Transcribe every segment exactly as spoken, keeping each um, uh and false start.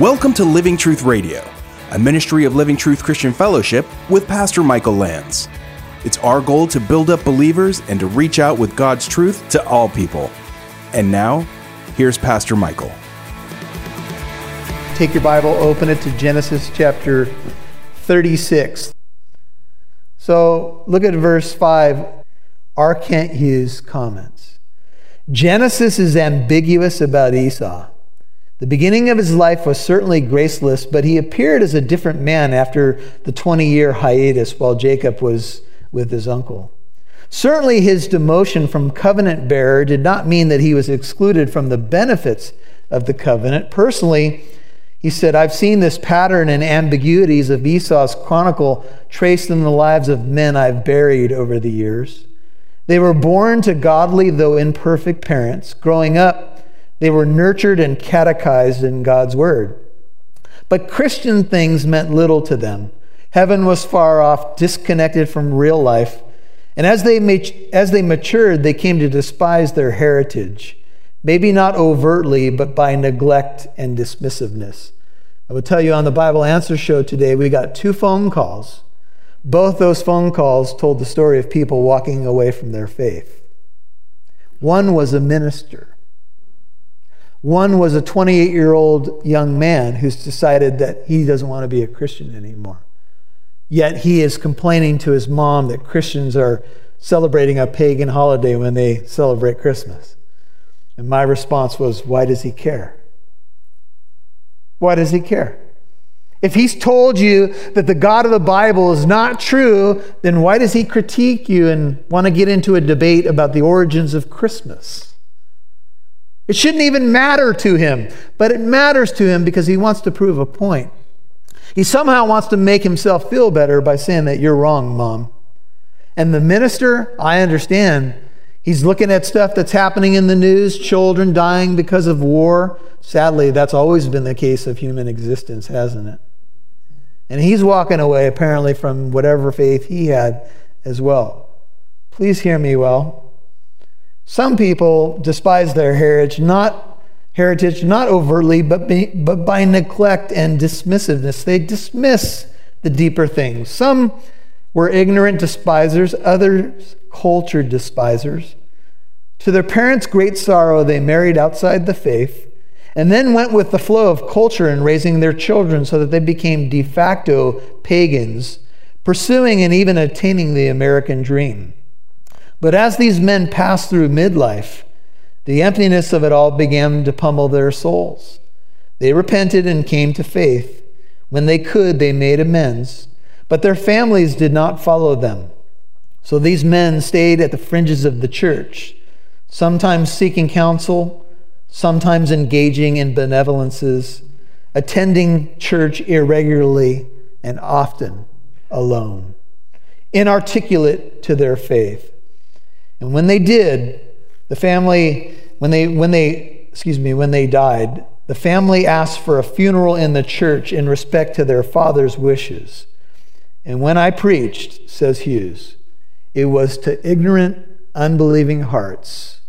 Welcome to Living Truth Radio, a ministry of Living Truth Christian Fellowship with Pastor Michael Lance. It's our goal to build up believers and to reach out with God's truth to all people. And now, here's Pastor Michael. Take your Bible, open it to Genesis chapter thirty-six. So look at verse five, R. Kent Hughes comments. Genesis is ambiguous about Esau. The beginning of his life was certainly graceless, but he appeared as a different man after the twenty-year hiatus while Jacob was with his uncle. Certainly his demotion from covenant bearer did not mean that he was excluded from the benefits of the covenant. Personally, he said, I've seen this pattern and ambiguities of Esau's chronicle traced in the lives of men I've buried over the years. They were born to godly, though imperfect parents. Growing up, they were nurtured and catechized in God's word. But Christian things meant little to them. Heaven was far off, disconnected from real life. And as they mat- as they matured, they came to despise their heritage, maybe not overtly, but by neglect and dismissiveness. I will tell you, on the Bible Answer Show today, we got two phone calls. Both those phone calls told the story of people walking away from their faith. One was a minister. One was a twenty-eight-year-old young man who's decided that he doesn't want to be a Christian anymore. Yet he is complaining to his mom that Christians are celebrating a pagan holiday when they celebrate Christmas. And my response was, why does he care? Why does he care? If he's told you that the God of the Bible is not true, then why does he critique you and want to get into a debate about the origins of Christmas? It shouldn't even matter to him, but it matters to him because he wants to prove a point. He somehow wants to make himself feel better by saying that you're wrong, Mom. And the minister, I understand, he's looking at stuff that's happening in the news, children dying because of war. Sadly, that's always been the case of human existence, hasn't it? And he's walking away, apparently, from whatever faith he had as well. Please hear me well. Some people despise their heritage, not heritage, not overtly, but by, but by neglect and dismissiveness. They dismiss the deeper things. Some were ignorant despisers, others cultured despisers. To their parents' great sorrow, they married outside the faith and then went with the flow of culture in raising their children so that they became de facto pagans, pursuing and even attaining the American dream. But as these men passed through midlife, the emptiness of it all began to pummel their souls. They repented and came to faith. When they could, they made amends, but their families did not follow them. So these men stayed at the fringes of the church, sometimes seeking counsel, sometimes engaging in benevolences, attending church irregularly and often alone, inarticulate to their faith. And when they did, the family, when they, when they, excuse me, when they died, the family asked for a funeral in the church in respect to their father's wishes. And when I preached, says Hughes, it was to ignorant, unbelieving hearts,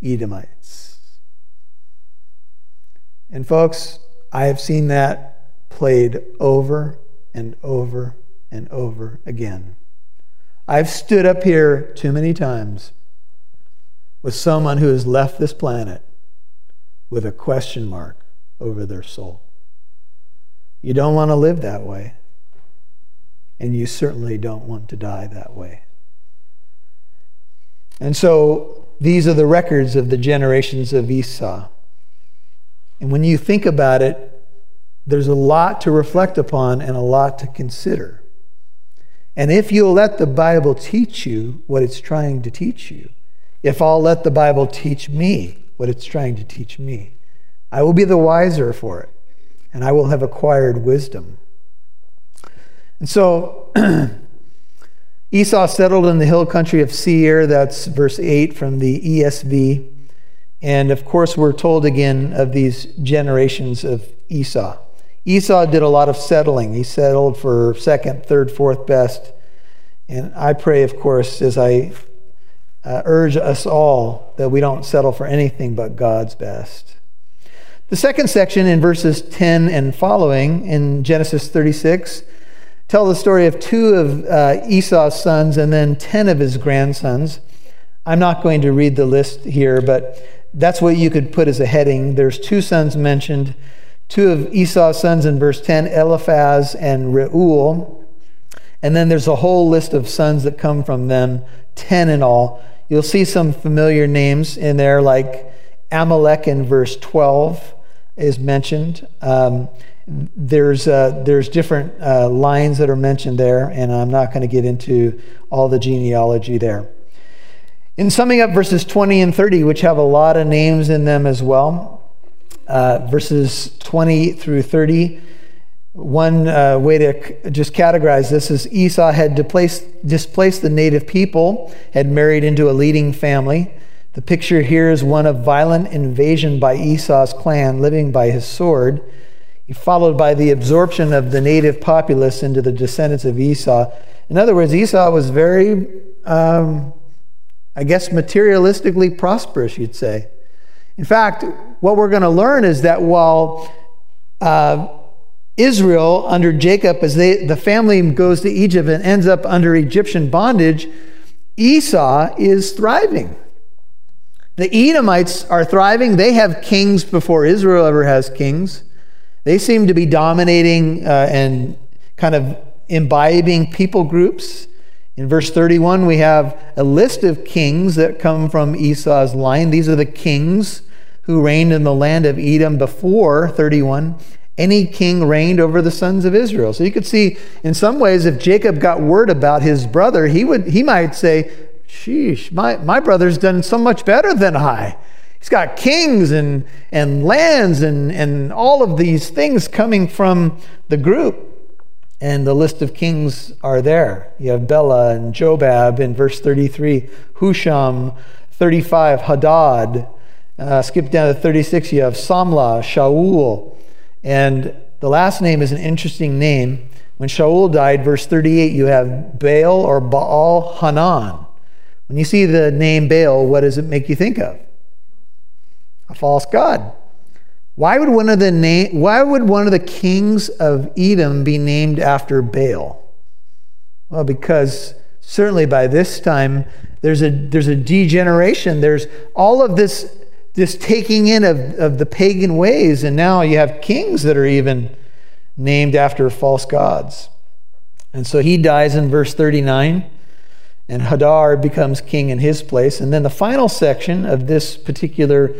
Edomites. And folks, I have seen that played over and over and over again. I've stood up here too many times with someone who has left this planet with a question mark over their soul. You don't want to live that way, and you certainly don't want to die that way. And so these are the records of the generations of Esau. And when you think about it, there's a lot to reflect upon and a lot to consider. And if you'll let the Bible teach you what it's trying to teach you, if I'll let the Bible teach me what it's trying to teach me, I will be the wiser for it, and I will have acquired wisdom. And so Esau settled in the hill country of Seir. That's verse eight from the E S V. And of course, we're told again of these generations of Esau. Esau did a lot of settling. He settled for second, third, fourth best. And I pray, of course, as I Uh, urge us all that we don't settle for anything but God's best. The second section in verses ten and following in Genesis thirty-six tell the story of two of uh, Esau's sons and then ten of his grandsons. I'm not going to read the list here, but that's what you could put as a heading. There's two sons mentioned, two of Esau's sons in verse ten, Eliphaz and Reuel. And then there's a whole list of sons that come from them, ten in all. You'll see some familiar names in there, like Amalek in verse twelve. Is mentioned. Um, there's uh, there's different uh, lines that are mentioned there, and I'm not going to get into all the genealogy there. In summing up verses twenty and thirty, which have a lot of names in them as well, uh, verses twenty through thirty, one uh, way to just categorize this is Esau had displaced, displaced the native people, had married into a leading family. The picture here is one of violent invasion by Esau's clan, living by his sword, followed by the absorption of the native populace into the descendants of Esau. In other words, Esau was very, um, I guess, materialistically prosperous, you'd say. In fact, what we're going to learn is that while uh, Israel under Jacob, as they, the family goes to Egypt and ends up under Egyptian bondage, Esau is thriving. The Edomites are thriving. They have kings before Israel ever has kings. They seem to be dominating uh, and kind of imbibing people groups. In verse thirty-one, we have a list of kings that come from Esau's line. These are the kings who reigned in the land of Edom before thirty-one. Any king reigned over the sons of Israel. So you could see, in some ways, if Jacob got word about his brother, he would he might say, sheesh, my, my brother's done so much better than I. He's got kings and, and lands and, and all of these things coming from the group. And the list of kings are there. You have Bela and Jobab in verse thirty-three, Husham, thirty-five, Hadad. Uh, skip down to thirty-six, you have Samlah, Shaul. And the last name is an interesting name. When Shaul died, verse thirty-eight, you have Baal or Baal Hanan. When you see the name Baal, what does it make you think of? A false god. Why would one of the na- Why would one of the kings of Edom be named after Baal? Well, because certainly by this time there's a there's a degeneration. There's all of this this taking in of, of the pagan ways, and now you have kings that are even named after false gods. And so he dies in verse thirty-nine. And Hadar becomes king in his place. And then the final section of this particular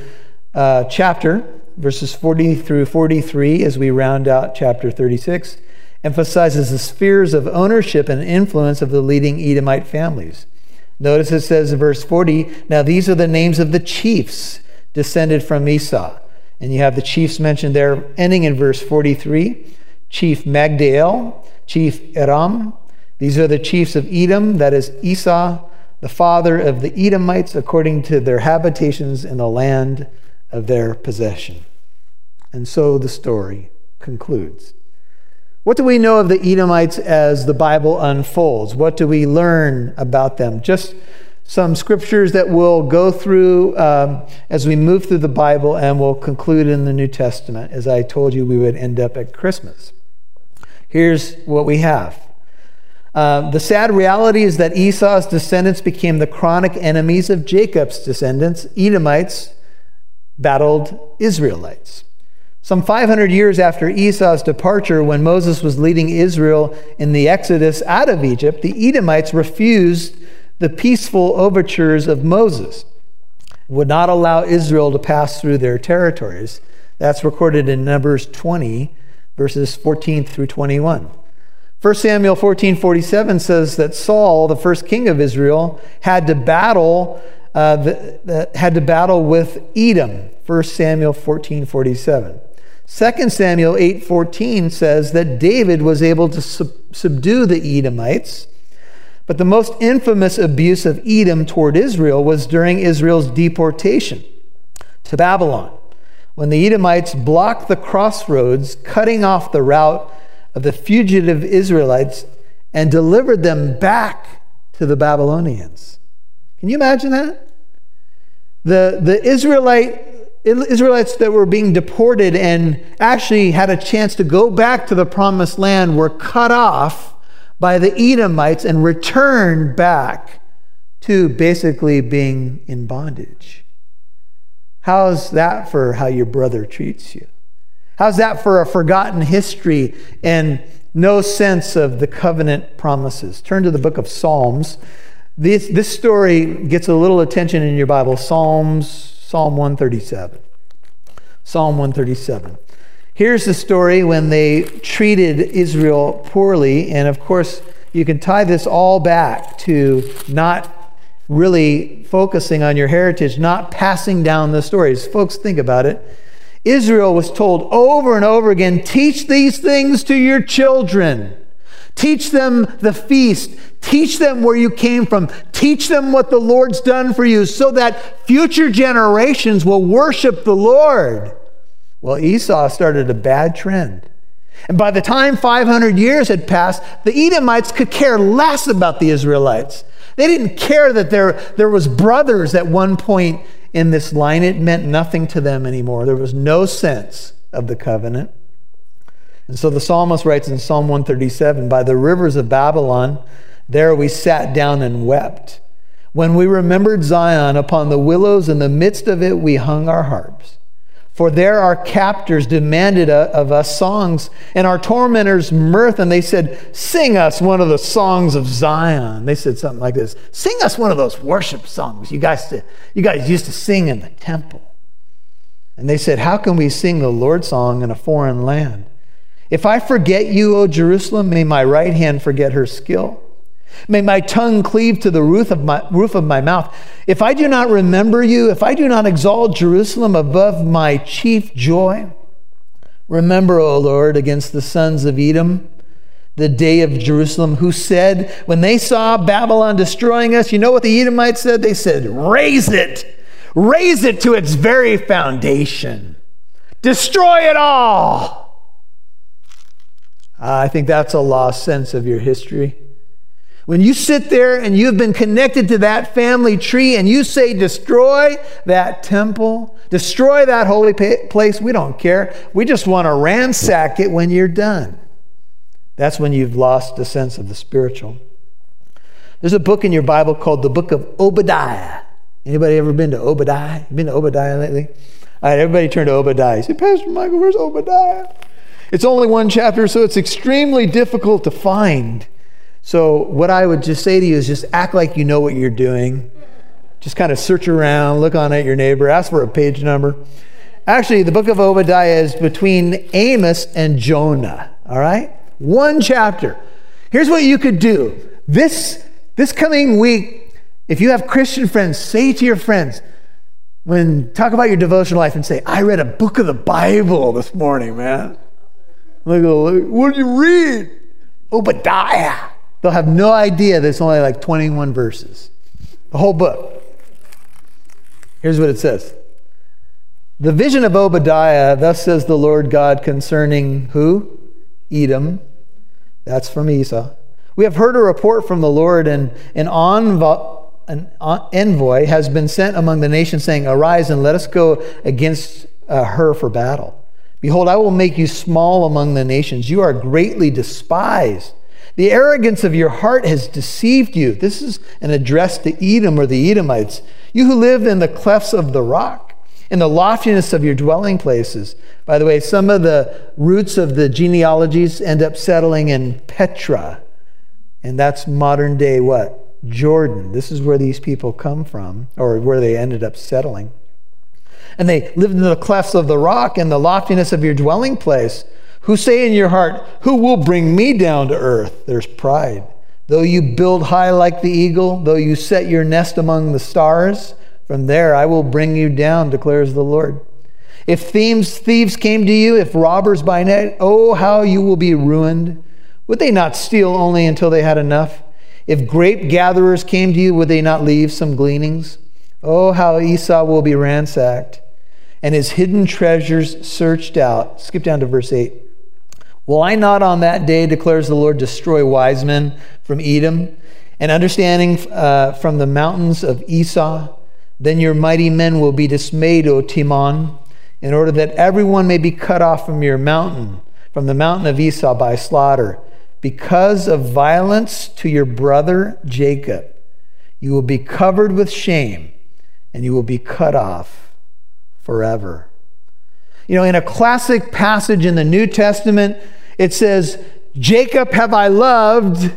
uh, chapter, verses forty through forty-three, as we round out chapter thirty-six, emphasizes the spheres of ownership and influence of the leading Edomite families. Notice it says in verse forty, now these are the names of the chiefs descended from Esau. And you have the chiefs mentioned there, ending in verse forty-three, Chief Magdiel, Chief Eram. These are the chiefs of Edom, that is Esau, the father of the Edomites, according to their habitations in the land of their possession. And so the story concludes. What do we know of the Edomites as the Bible unfolds? What do we learn about them? Just some scriptures that we'll go through um, as we move through the Bible, and we'll conclude in the New Testament, as I told you we would end up at Christmas. Here's what we have. Uh, the sad reality is that Esau's descendants became the chronic enemies of Jacob's descendants. Edomites battled Israelites. Some five hundred years after Esau's departure, when Moses was leading Israel in the Exodus out of Egypt, the Edomites refused the peaceful overtures of Moses, would not allow Israel to pass through their territories. That's recorded in Numbers twenty, verses fourteen through twenty-one. First Samuel fourteen forty-seven says that Saul, the first king of Israel, had to battle uh, the, the, had to battle with Edom. First Samuel fourteen forty-seven. Second Samuel eight fourteen says that David was able to sub- subdue the Edomites, but the most infamous abuse of Edom toward Israel was during Israel's deportation to Babylon, when the Edomites blocked the crossroads, cutting off the route of the fugitive Israelites, and delivered them back to the Babylonians. Can you imagine that? The, the Israelite Israelites that were being deported and actually had a chance to go back to the promised land were cut off by the Edomites and returned back to basically being in bondage. How's that for how your brother treats you? How's that for a forgotten history and no sense of the covenant promises? Turn to the book of Psalms. This, this story gets a little attention in your Bible. Psalms Psalm one thirty-seven. Psalm one thirty-seven. Here's the story when they treated Israel poorly. And of course, you can tie this all back to not really focusing on your heritage, not passing down the stories. Folks, think about it. Israel was told over and over again, teach these things to your children. Teach them the feast. Teach them where you came from. Teach them what the Lord's done for you so that future generations will worship the Lord. Well, Esau started a bad trend. And by the time five hundred years had passed, the Edomites could care less about the Israelites. They didn't care that there, there was brothers at one point in this line. It meant nothing to them anymore. There was no sense of the covenant. And so the psalmist writes in Psalm one thirty-seven, by the rivers of Babylon, there we sat down and wept. When we remembered Zion, upon the willows in the midst of it, we hung our harps. For there our captors demanded of us songs, and our tormentors mirth. And they said, sing us one of the songs of Zion. They said something like this, sing us one of those worship songs you guys, to, you guys used to sing in the temple. And they said, how can we sing the Lord's song in a foreign land? If I forget you, O Jerusalem, may my right hand forget her skill. May my tongue cleave to the roof of my, roof of my mouth. If I do not remember you, if I do not exalt Jerusalem above my chief joy, remember, O Lord, against the sons of Edom, the day of Jerusalem, who said, when they saw Babylon destroying us, you know what the Edomites said? They said, raise it, raise it to its very foundation. Destroy it all. I think that's a lost sense of your history. When you sit there and you've been connected to that family tree and you say, destroy that temple, destroy that holy place, we don't care. We just want to ransack it when you're done. That's when you've lost the sense of the spiritual. There's a book in your Bible called the Book of Obadiah. Anybody ever been to Obadiah? Been to Obadiah lately? All right, everybody turn to Obadiah. You say, Pastor Michael, where's Obadiah? It's only one chapter, so it's extremely difficult to find. So what I would just say to you is just act like you know what you're doing. Just kind of search around, look on at your neighbor, ask for a page number. Actually, the book of Obadiah is between Amos and Jonah, all right? One chapter. Here's what you could do. This, this coming week, if you have Christian friends, say to your friends, when talk about your devotional life and say, I read a book of the Bible this morning, man. Like, what did you read? Obadiah. They'll have no idea that it's only like twenty-one verses. The whole book. Here's what it says. The vision of Obadiah, thus says the Lord God concerning who? Edom. That's from Esau. We have heard a report from the Lord, and an, envo- an envoy has been sent among the nations saying, arise and let us go against uh, her for battle. Behold, I will make you small among the nations. You are greatly despised. The arrogance of your heart has deceived you. This is an address to Edom or the Edomites. You who live in the clefts of the rock, in the loftiness of your dwelling places. By the way, some of the roots of the genealogies end up settling in Petra. And that's modern day what? Jordan. This is where these people come from, or where they ended up settling. And they lived in the clefts of the rock and the loftiness of your dwelling place. Who say in your heart, who will bring me down to earth? There's pride. Though you build high like the eagle, though you set your nest among the stars, from there I will bring you down, declares the Lord. If thieves, thieves came to you, if robbers by night, oh, how you will be ruined. Would they not steal only until they had enough? If grape gatherers came to you, would they not leave some gleanings? Oh, how Esau will be ransacked and his hidden treasures searched out. Skip down to verse eight. Will I not on that day, declares the Lord, destroy wise men from Edom and understanding uh, from the mountains of Esau? Then your mighty men will be dismayed, O Timon, in order that everyone may be cut off from your mountain, from the mountain of Esau by slaughter. Because of violence to your brother Jacob, you will be covered with shame, and you will be cut off forever. You know, in a classic passage in the New Testament, it says, Jacob have I loved,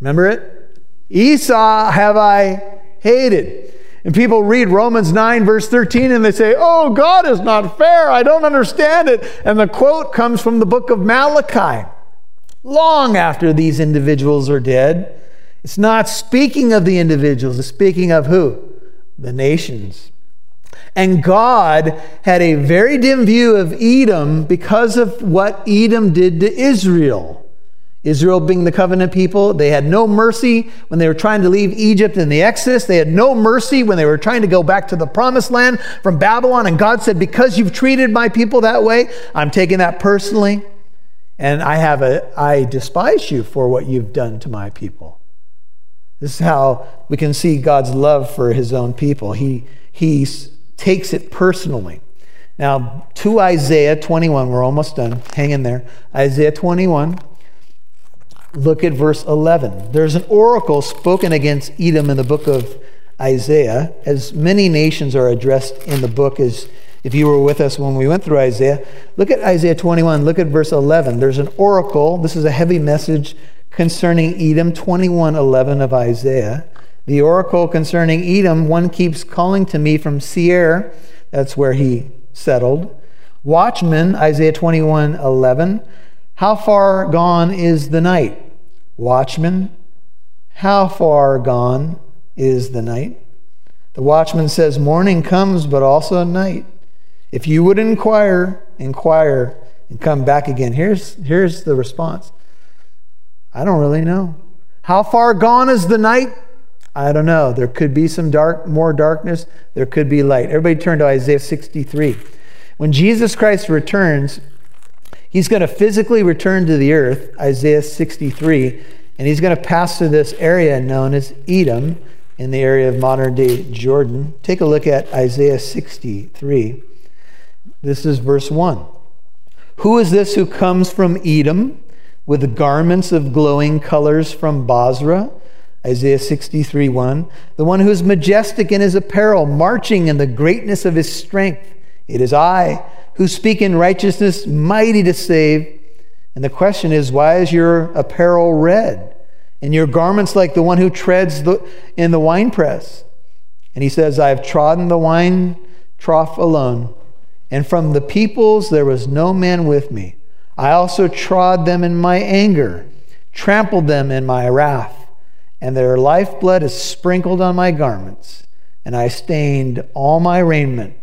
remember it? Esau have I hated. And people read Romans nine, verse thirteen, and they say, oh, God is not fair. I don't understand it. And the quote comes from the book of Malachi, long after these individuals are dead. It's not speaking of the individuals. It's speaking of who? The nations. And God had a very dim view of Edom because of what Edom did to Israel. Israel being the covenant people, they had no mercy when they were trying to leave Egypt in the Exodus. They had no mercy when they were trying to go back to the promised land from Babylon. And God said, because you've treated my people that way, I'm taking that personally. And I have a, I despise you for what you've done to my people. This is how we can see God's love for his own people. He, he takes it personally. Now, to Isaiah twenty-one, we're almost done. Hang in there. Isaiah twenty-one. Look at verse eleven. There's an oracle spoken against Edom in the book of Isaiah. As many nations are addressed in the book as if you were with us when we went through Isaiah. Look at Isaiah twenty-one. Look at verse eleven. There's an oracle. This is a heavy message concerning Edom, twenty-one eleven of Isaiah. The oracle concerning Edom, one keeps calling to me from Seir. That's where he settled. Watchman, Isaiah twenty-one eleven. How far gone is the night? Watchman, how far gone is the night? The watchman says, morning comes, but also night. If you would inquire, inquire, and come back again. Here's, here's the response. I don't really know. How far gone is the night? I don't know. There could be some dark, more darkness. There could be light. Everybody turn to Isaiah sixty-three. When Jesus Christ returns, he's going to physically return to the earth, Isaiah sixty-three, and he's going to pass through this area known as Edom, in the area of modern-day Jordan. Take a look at Isaiah sixty-three. This is verse one. Who is this who comes from Edom with the garments of glowing colors from Basra? Isaiah sixty-three one. The one who is majestic in his apparel, marching in the greatness of his strength. It is I who speak in righteousness, mighty to save. And the question is, why is your apparel red? And your garments like the one who treads the, in the winepress? And he says, I have trodden the wine trough alone. And from the peoples there was no man with me. I also trod them in my anger, trampled them in my wrath. And their lifeblood is sprinkled on my garments. And I stained all my raiment.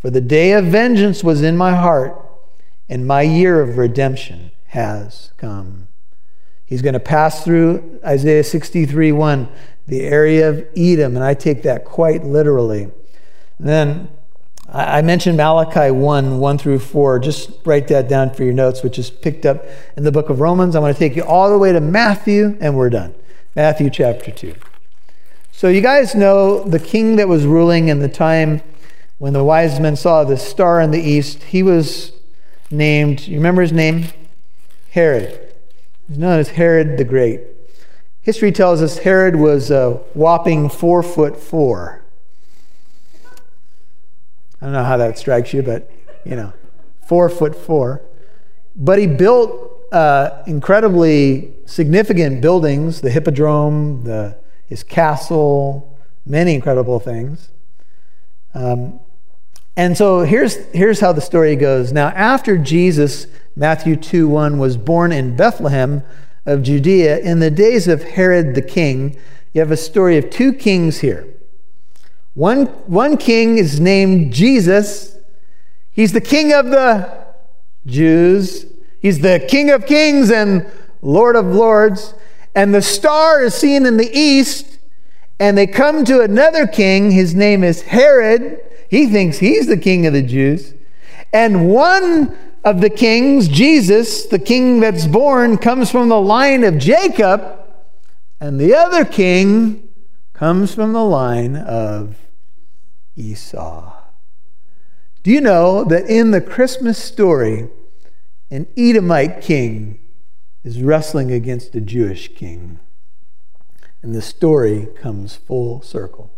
For the day of vengeance was in my heart, and my year of redemption has come. He's going to pass through Isaiah sixty-three one, the area of Edom, and I take that quite literally. And then I mentioned Malachi one, one through four. Just write that down for your notes, which is picked up in the book of Romans. I want to take you all the way to Matthew, and we're done. Matthew chapter two. So you guys know the king that was ruling in the time when the wise men saw the star in the east, he was named, you remember his name? Herod. He's known as Herod the Great. History tells us Herod was a whopping four foot four. I don't know how that strikes you, but, you know, four foot four. But he built uh, incredibly significant buildings, the hippodrome, the, his castle, many incredible things. Um, And so here's, here's how the story goes. Now, after Jesus, Matthew two one, was born in Bethlehem of Judea, in the days of Herod the king, you have a story of two kings here. One, one king is named Jesus. He's the king of the Jews. He's the king of kings and Lord of lords. And the star is seen in the east. And they come to another king. His name is Herod. He thinks he's the king of the Jews. And one of the kings, Jesus, the king that's born, comes from the line of Jacob. And the other king comes from the line of Esau. Do you know that in the Christmas story, an Edomite king is wrestling against a Jewish king? And the story comes full circle.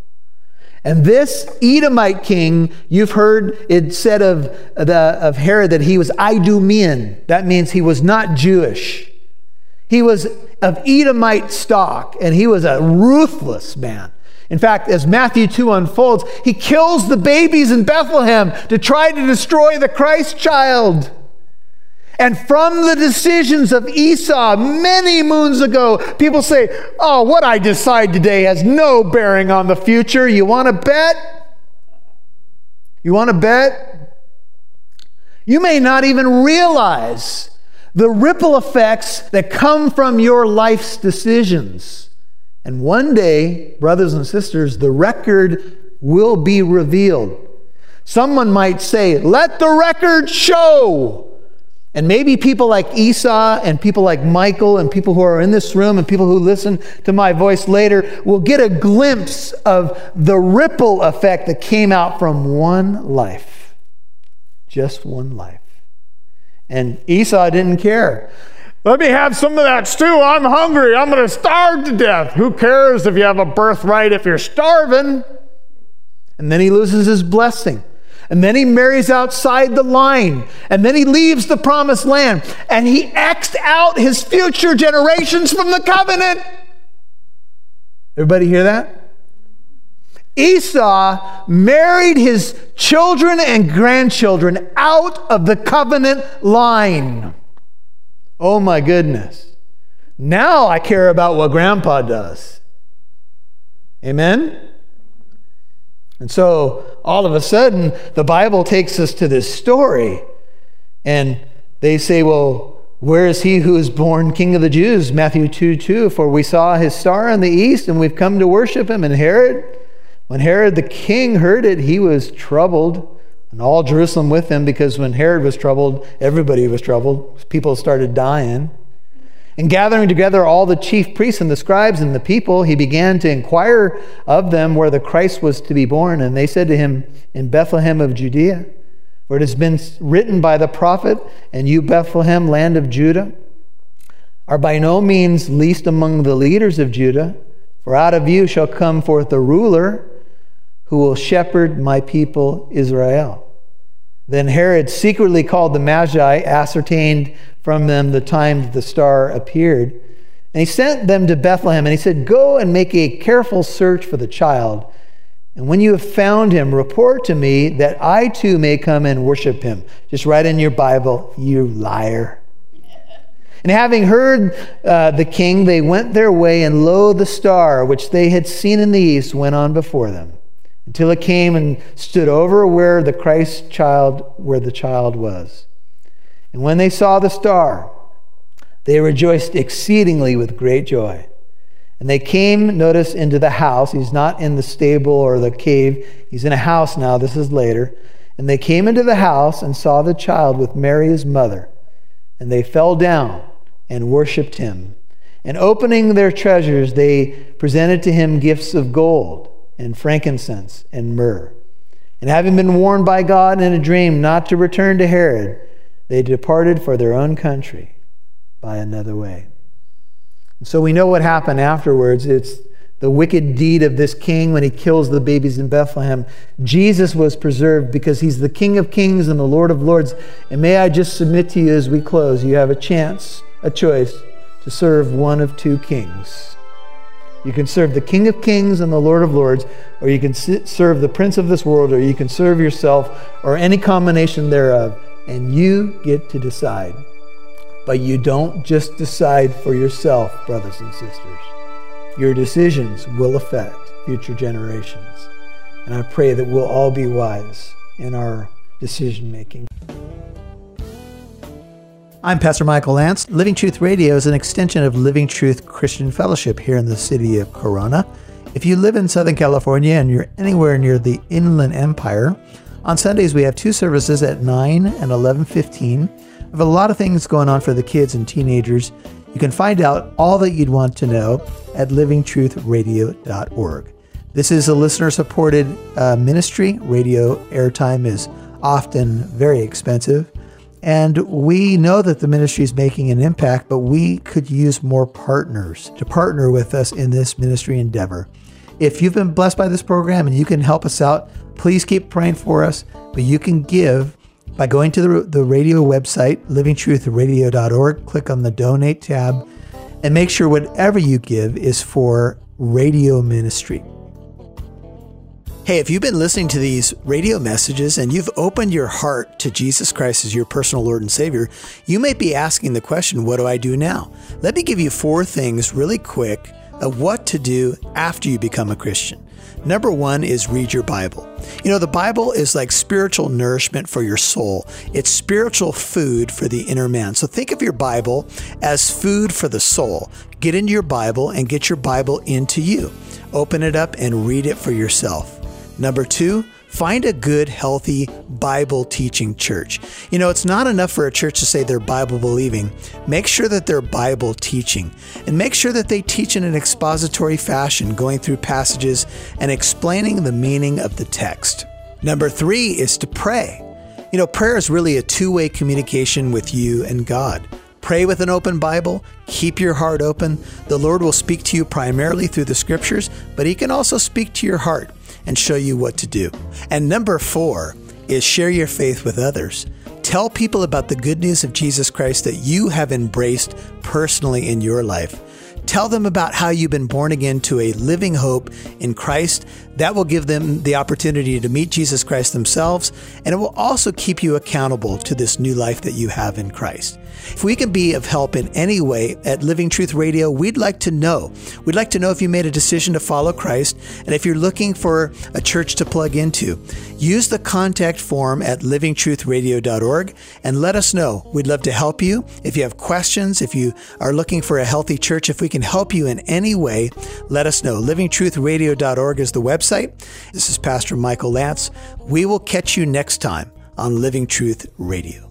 And this Edomite king, you've heard it said of, the, of Herod that he was Idumean. That means he was not Jewish. He was of Edomite stock, and he was a ruthless man. In fact, as Matthew two unfolds, he kills the babies in Bethlehem to try to destroy the Christ child. And from the decisions of Esau many moons ago, people say, oh, what I decide today has no bearing on the future. You want to bet? You want to bet? You may not even realize the ripple effects that come from your life's decisions. And one day, brothers and sisters, the record will be revealed. Someone might say, let the record show. And maybe people like Esau and people like Michael and people who are in this room and people who listen to my voice later will get a glimpse of the ripple effect that came out from one life. Just one life. And Esau didn't care. Let me have some of that stew. I'm hungry. I'm going to starve to death. Who cares if you have a birthright if you're starving? And then he loses his blessing. And then he marries outside the line. And then he leaves the promised land. And he axed out his future generations from the covenant. Everybody hear that? Esau married his children and grandchildren out of the covenant line. Oh my goodness. Now I care about what grandpa does. Amen? And so, all of a sudden, the Bible takes us to this story. And they say, well, where is he who is born King of the Jews? Matthew two two, for we saw his star in the east, and we've come to worship him. And Herod, when Herod the king heard it, he was troubled, and all Jerusalem with him, because when Herod was troubled, everybody was troubled. People started dying. And gathering together all the chief priests and the scribes and the people, he began to inquire of them where the Christ was to be born. And they said to him, in Bethlehem of Judea, where it has been written by the prophet, and you, Bethlehem, land of Judah, are by no means least among the leaders of Judah, for out of you shall come forth a ruler who will shepherd my people Israel. Then Herod secretly called the Magi, ascertained from them the time that the star appeared. And he sent them to Bethlehem, and he said, go and make a careful search for the child. And when you have found him, report to me that I too may come and worship him. Just write in your Bible, you liar. And having heard uh, the king, they went their way, and lo, the star which they had seen in the east went on before them, until it came and stood over where the Christ child, where the child was. And when they saw the star, they rejoiced exceedingly with great joy. And they came, notice, into the house. He's not in the stable or the cave. He's in a house now. This is later. And they came into the house and saw the child with Mary his mother. And they fell down and worshipped him. And opening their treasures, they presented to him gifts of gold and frankincense and myrrh. And having been warned by God in a dream not to return to Herod, they departed for their own country by another way. And so we know what happened afterwards. It's the wicked deed of this king when he kills the babies in Bethlehem. Jesus was preserved because he's the King of Kings and the Lord of Lords. And may I just submit to you as we close, you have a chance, a choice, to serve one of two kings. You can serve the King of Kings and the Lord of Lords, or you can serve the Prince of this world, or you can serve yourself, or any combination thereof, and you get to decide. But you don't just decide for yourself, brothers and sisters. Your decisions will affect future generations. And I pray that we'll all be wise in our decision making. I'm Pastor Michael Lance. Living Truth Radio is an extension of Living Truth Christian Fellowship here in the city of Corona. If you live in Southern California and you're anywhere near the Inland Empire, on Sundays we have two services at nine and eleven fifteen. We have a lot of things going on for the kids and teenagers. You can find out all that you'd want to know at living truth radio dot org. This is a listener-supported uh, ministry. Radio airtime is often very expensive. And we know that the ministry is making an impact, but we could use more partners to partner with us in this ministry endeavor. If you've been blessed by this program and you can help us out, please keep praying for us. But you can give by going to the, the radio website, living truth radio dot org, click on the Donate tab, and make sure whatever you give is for radio ministry. Hey, if you've been listening to these radio messages and you've opened your heart to Jesus Christ as your personal Lord and Savior, you may be asking the question, what do I do now? Let me give you four things really quick of what to do after you become a Christian. Number one is read your Bible. You know, the Bible is like spiritual nourishment for your soul. It's spiritual food for the inner man. So think of your Bible as food for the soul. Get into your Bible and get your Bible into you. Open it up and read it for yourself. Number two, find a good, healthy Bible teaching church. You know, it's not enough for a church to say they're Bible believing. Make sure that they're Bible teaching, and make sure that they teach in an expository fashion, going through passages and explaining the meaning of the text. Number three is to pray. You know, prayer is really a two-way communication with you and God. Pray with an open Bible. Keep your heart open. The Lord will speak to you primarily through the scriptures, but he can also speak to your heart and show you what to do. And number four is share your faith with others. Tell people about the good news of Jesus Christ that you have embraced personally in your life. Tell them about how you've been born again to a living hope in Christ. That will give them the opportunity to meet Jesus Christ themselves, and it will also keep you accountable to this new life that you have in Christ. If we can be of help in any way at Living Truth Radio, we'd like to know. We'd like to know if you made a decision to follow Christ, and if you're looking for a church to plug into. Use the contact form at living truth radio dot org and let us know. We'd love to help you. If you have questions, if you are looking for a healthy church, if we can help you in any way, let us know. living truth radio dot org is the website. This is Pastor Michael Lance. We will catch you next time on Living Truth Radio.